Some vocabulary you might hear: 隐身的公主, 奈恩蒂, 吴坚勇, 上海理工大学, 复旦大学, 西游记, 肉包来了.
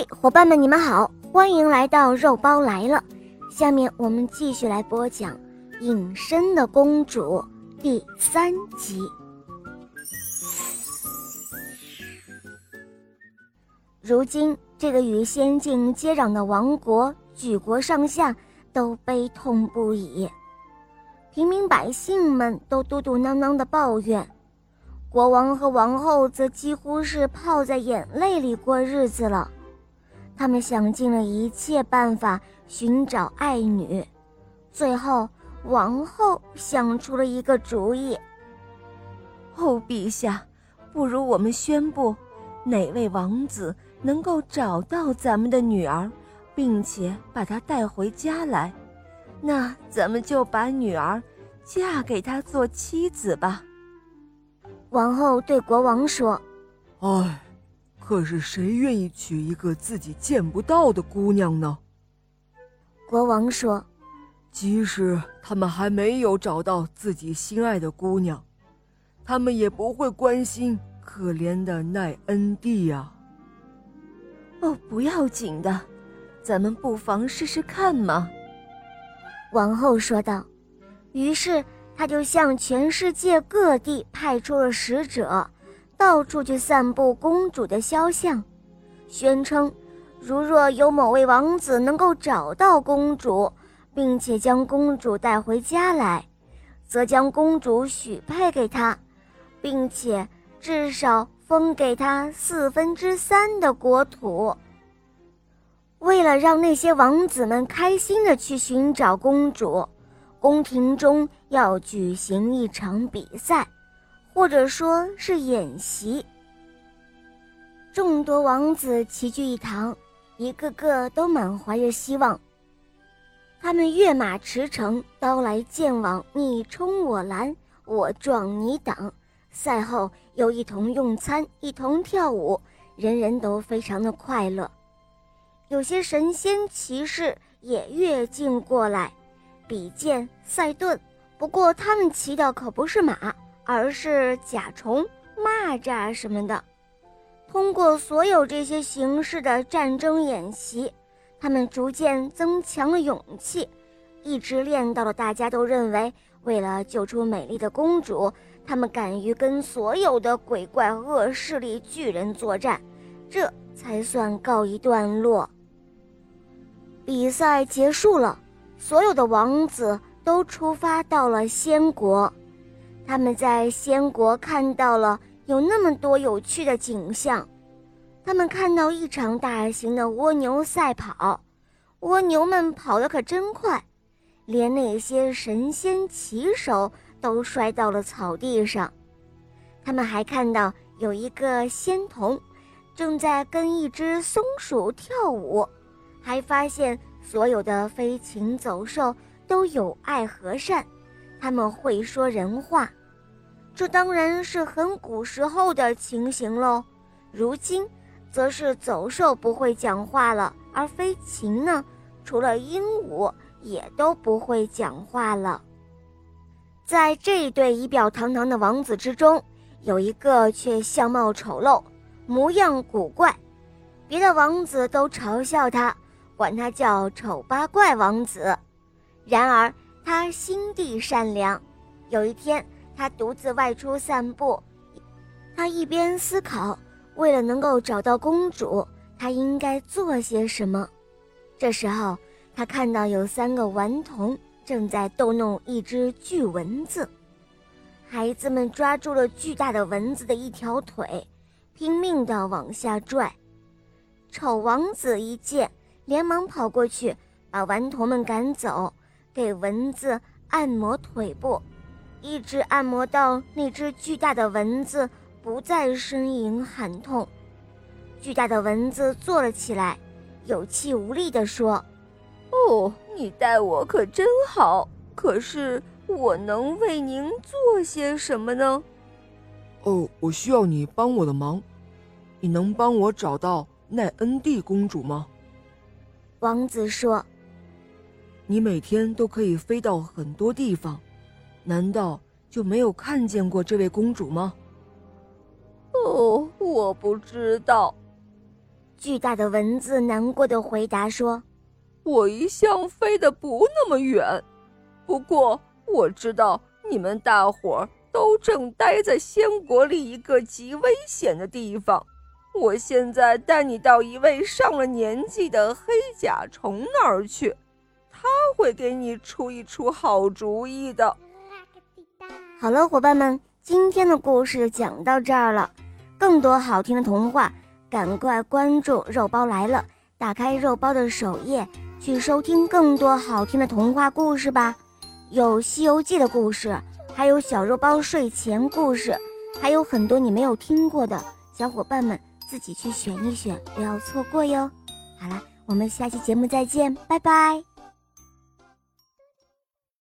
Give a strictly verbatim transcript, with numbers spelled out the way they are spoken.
嘿，伙伴们，你们好，欢迎来到肉包来了。下面我们继续来播讲《隐身的公主》第三集。如今，这个与仙境接壤的王国，举国上下都悲痛不已，平民百姓们都嘟嘟囔囔地抱怨，国王和王后则几乎是泡在眼泪里过日子了。他们想尽了一切办法寻找爱女，最后王后想出了一个主意。哦，陛下，不如我们宣布，哪位王子能够找到咱们的女儿，并且把她带回家来，那咱们就把女儿嫁给他做妻子吧。王后对国王说：哎，可是谁愿意娶一个自己见不到的姑娘呢？国王说：即使他们还没有找到自己心爱的姑娘，他们也不会关心可怜的奈恩蒂啊。哦，不要紧的，咱们不妨试试看嘛。王后说道。于是他就向全世界各地派出了使者，到处去散布公主的肖像，宣称如若有某位王子能够找到公主，并且将公主带回家来，则将公主许配给他，并且至少分给他四分之三的国土。为了让那些王子们开心地去寻找公主，宫廷中要举行一场比赛，或者说是演习。众多王子齐聚一堂，一个个都满怀着希望。他们跃马驰骋，刀来剑往，你冲我拦，我撞你挡。赛后又一同用餐，一同跳舞，人人都非常的快乐。有些神仙骑士也跃进过来，比剑赛盾，不过他们骑的可不是马，而是甲虫、蚂蚱什么的。通过所有这些形式的战争演习，他们逐渐增强了勇气，一直练到了大家都认为，为了救出美丽的公主，他们敢于跟所有的鬼怪、恶势力、巨人作战，这才算告一段落。比赛结束了，所有的王子都出发到了仙国。他们在仙国看到了有那么多有趣的景象。他们看到一场大型的蜗牛赛跑，蜗牛们跑得可真快，连那些神仙骑手都摔到了草地上。他们还看到有一个仙童正在跟一只松鼠跳舞，还发现所有的飞禽走兽都友爱和善，他们会说人话。这当然是很古时候的情形喽，如今则是走兽不会讲话了，而飞禽呢，除了鹦鹉也都不会讲话了。在这一对仪表堂堂的王子之中，有一个却相貌丑陋，模样古怪，别的王子都嘲笑他，管他叫丑八怪王子。然而他心地善良，有一天他独自外出散步，他一边思考为了能够找到公主，她应该做些什么。这时候，他看到有三个顽童正在逗弄一只巨蚊子。孩子们抓住了巨大的蚊子的一条腿，拼命地往下拽。丑王子一见，连忙跑过去，把顽童们赶走，给蚊子按摩腿部，一直按摩到那只巨大的蚊子不再呻吟喊痛。巨大的蚊子坐了起来，有气无力地说：哦，你待我可真好，可是我能为您做些什么呢？哦，我需要你帮我的忙，你能帮我找到奈恩蒂公主吗？王子说：你每天都可以飞到很多地方，难道就没有看见过这位公主吗？哦，我不知道。巨大的蚊子难过的回答说：“我一向飞得不那么远，不过我知道你们大伙儿都正待在仙国里一个极危险的地方。我现在带你到一位上了年纪的黑甲虫那儿去，他会给你出一出好主意的。”好了，伙伴们，今天的故事讲到这儿了。更多好听的童话，赶快关注肉包来了，打开肉包的首页，去收听更多好听的童话故事吧。有《西游记》的故事，还有小肉包睡前故事，还有很多你没有听过的，小伙伴们自己去选一选，不要错过哟。好了，我们下期节目再见，拜拜。